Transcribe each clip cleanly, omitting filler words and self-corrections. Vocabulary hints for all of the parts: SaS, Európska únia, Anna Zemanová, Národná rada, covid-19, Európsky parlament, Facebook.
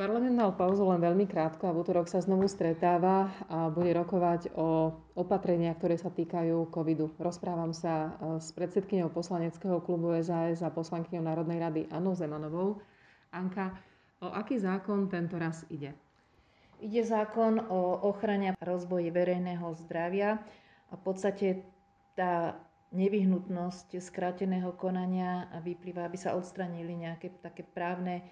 Parlament mal pauzu len veľmi krátko a v utorok sa znovu stretáva a bude rokovať o opatreniach, ktoré sa týkajú covidu. Rozprávam sa s predsedkyňou poslaneckého klubu SaS a poslankyňou Národnej rady Annou Zemanovou. Anka, o aký zákon tento raz ide? Ide zákon o ochrane a rozvoji verejného zdravia a v podstate tá nevyhnutnosť skráteného konania vyplýva, aby sa odstránili nejaké také právne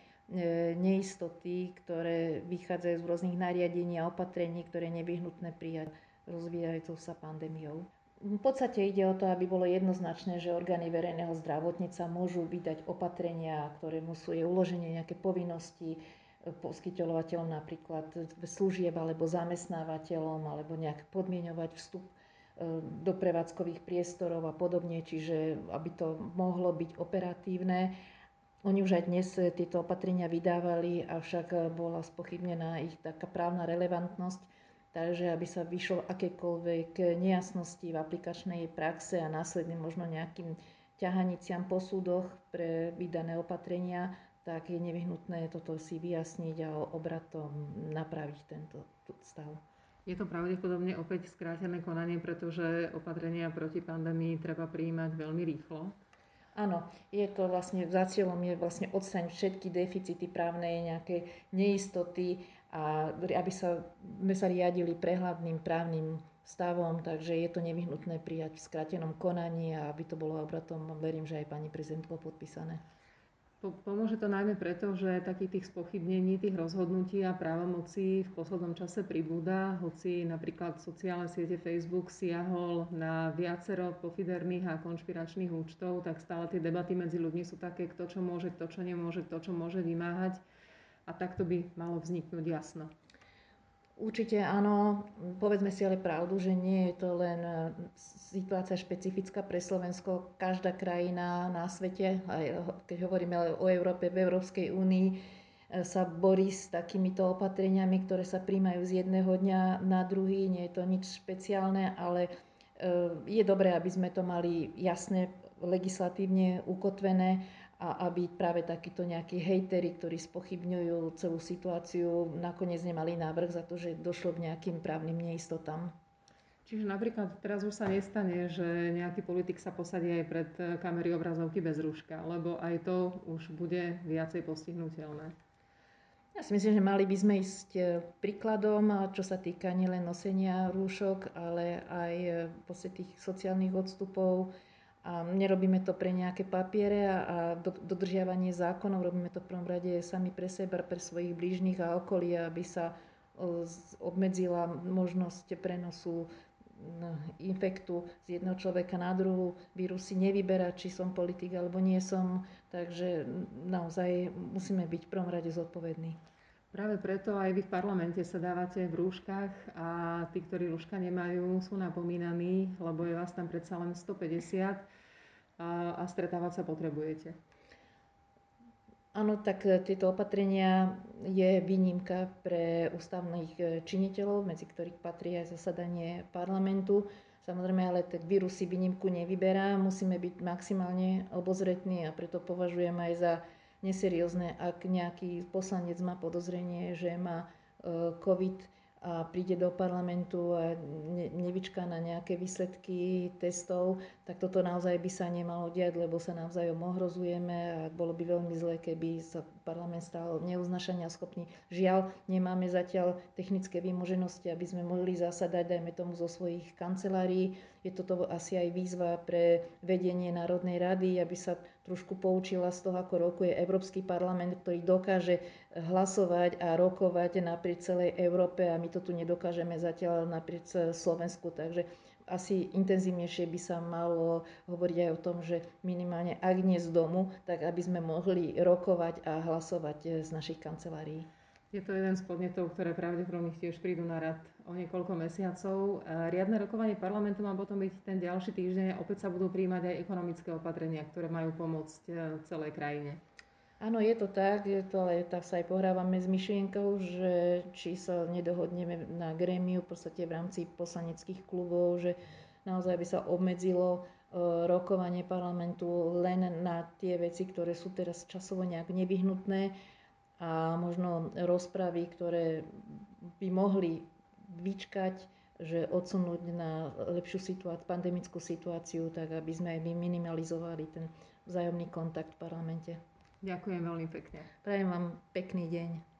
neistoty, ktoré vychádzajú z rôznych nariadení a opatrení, ktoré je nevyhnutné prijať rozvíjajúcou sa pandémiou. V podstate ide o to, aby bolo jednoznačné, že orgány verejného zdravotníctva môžu vydať opatrenia, ktoré musú je uloženie nejaké povinnosti poskytovateľom napríklad služieb alebo zamestnávateľom alebo nejak podmieňovať vstup do prevádzkových priestorov a podobne, čiže aby to mohlo byť operatívne. Oni už aj dnes tieto opatrenia vydávali, avšak bola spochybnená ich taká právna relevantnosť, takže aby sa vyšlo akékoľvek nejasnosti v aplikačnej praxe a následne možno nejakým ťahaniciam po súdoch pre vydané opatrenia, tak je nevyhnutné toto si vyjasniť a obratom napraviť tento stav. Je to pravdepodobne opäť skrátené konanie, pretože opatrenia proti pandémii treba prijímať veľmi rýchlo? Áno, je to vlastne, za cieľom je vlastne odstrániť všetky deficity právnej, nejaké neistoty, a aby sme sa riadili prehľadným právnym stavom, takže je to nevyhnutné prijať v skrátenom konaní a aby to bolo obratom, verím, že aj pani prezidentkou podpísané. Pomôže to najmä preto, že takých tých spochybnení, tých rozhodnutí a právomocí v poslednom čase pribúda, hoci napríklad sociálne siete Facebook siahol na viacero pofiderných a konšpiračných účtov, tak stále tie debaty medzi ľuďmi sú také, kto čo môže, kto čo nemôže, kto čo môže vymáhať, a takto by malo vzniknúť jasno. Určite áno, povedzme si ale pravdu, že nie je to len situácia špecifická pre Slovensko. Každá krajina na svete, aj keď hovoríme o Európe, v Európskej únii, sa borí s takýmito opatreniami, ktoré sa príjmajú z jedného dňa na druhý. Nie je to nič špeciálne, ale je dobré, aby sme to mali jasne legislatívne ukotvené a aby práve takíto nejakí hejteri, ktorí spochybňujú celú situáciu, nakoniec nemali návrh za to, že došlo k nejakým právnym neistotám. Čiže napríklad teraz už sa nestane, že nejaký politik sa posadí aj pred kamery obrazovky bez rúška, lebo aj to už bude viacej postihnuteľné. Ja si myslím, že mali by sme ísť príkladom, čo sa týka nielen nosenia rúšok, ale aj v podstate tých sociálnych odstupov. A nerobíme to pre nejaké papiere a dodržiavanie zákonov, robíme to v prvom rade sami pre seba, pre svojich blížnych a okolia, aby sa obmedzila možnosť prenosu infektu z jedného človeka na druhú. Vírus si nevyberá, či som politik alebo nie som, takže naozaj musíme byť v prvom rade zodpovední. Práve preto aj vy v parlamente sa dávate v rúškach a tí, ktorí rúška nemajú, sú napomínaní, lebo je vás tam predsa len 150 a stretávať sa potrebujete. Áno, tak tieto opatrenia je výnimka pre ústavných činiteľov, medzi ktorých patrí aj zasadanie parlamentu. Samozrejme, ale tak vírus si výnimku nevyberá, musíme byť maximálne obozretní a preto považujem aj za neseriózne, ak nejaký poslanec má podozrenie, že má covid a príde do parlamentu a nevyčká na nejaké výsledky testov, tak toto naozaj by sa nemalo diať, lebo sa navzájom ohrozujeme a bolo by veľmi zlé, keby sa parlament stal neuznašania schopný. Žiaľ, nemáme zatiaľ technické vymoženosti, aby sme mohli zasadať, dajme tomu, zo svojich kancelárií. Je toto asi aj výzva pre vedenie Národnej rady, aby sa trošku poučila z toho, ako rokuje Európsky parlament, ktorý dokáže hlasovať a rokovať naprieč celej Európe a my to tu nedokážeme zatiaľ naprieč Slovensku. Takže asi intenzívnejšie by sa malo hovoriť aj o tom, že minimálne ak nie z domu, tak aby sme mohli rokovať a hlasovať z našich kancelárií. Je to jeden z podnetov, ktoré pravdepodobne tiež prídu na rad o niekoľko mesiacov. Riadne rokovanie parlamentu má potom byť ten ďalší týždeň a opäť sa budú prijímať aj ekonomické opatrenia, ktoré majú pomôcť celej krajine. Áno, je to tak, ale tak sa aj pohrávame s myšlienkou, že či sa nedohodneme na grémiu v podstate v rámci poslaneckých klubov, že naozaj by sa obmedzilo rokovanie parlamentu len na tie veci, ktoré sú teraz časovo nejak nevyhnutné. a možno rozpravy, ktoré by mohli vyčkať, že odsunúť na lepšiu pandemickú situáciu, tak aby sme aj minimalizovali ten vzájomný kontakt v parlamente. Ďakujem veľmi pekne. Prajem vám pekný deň.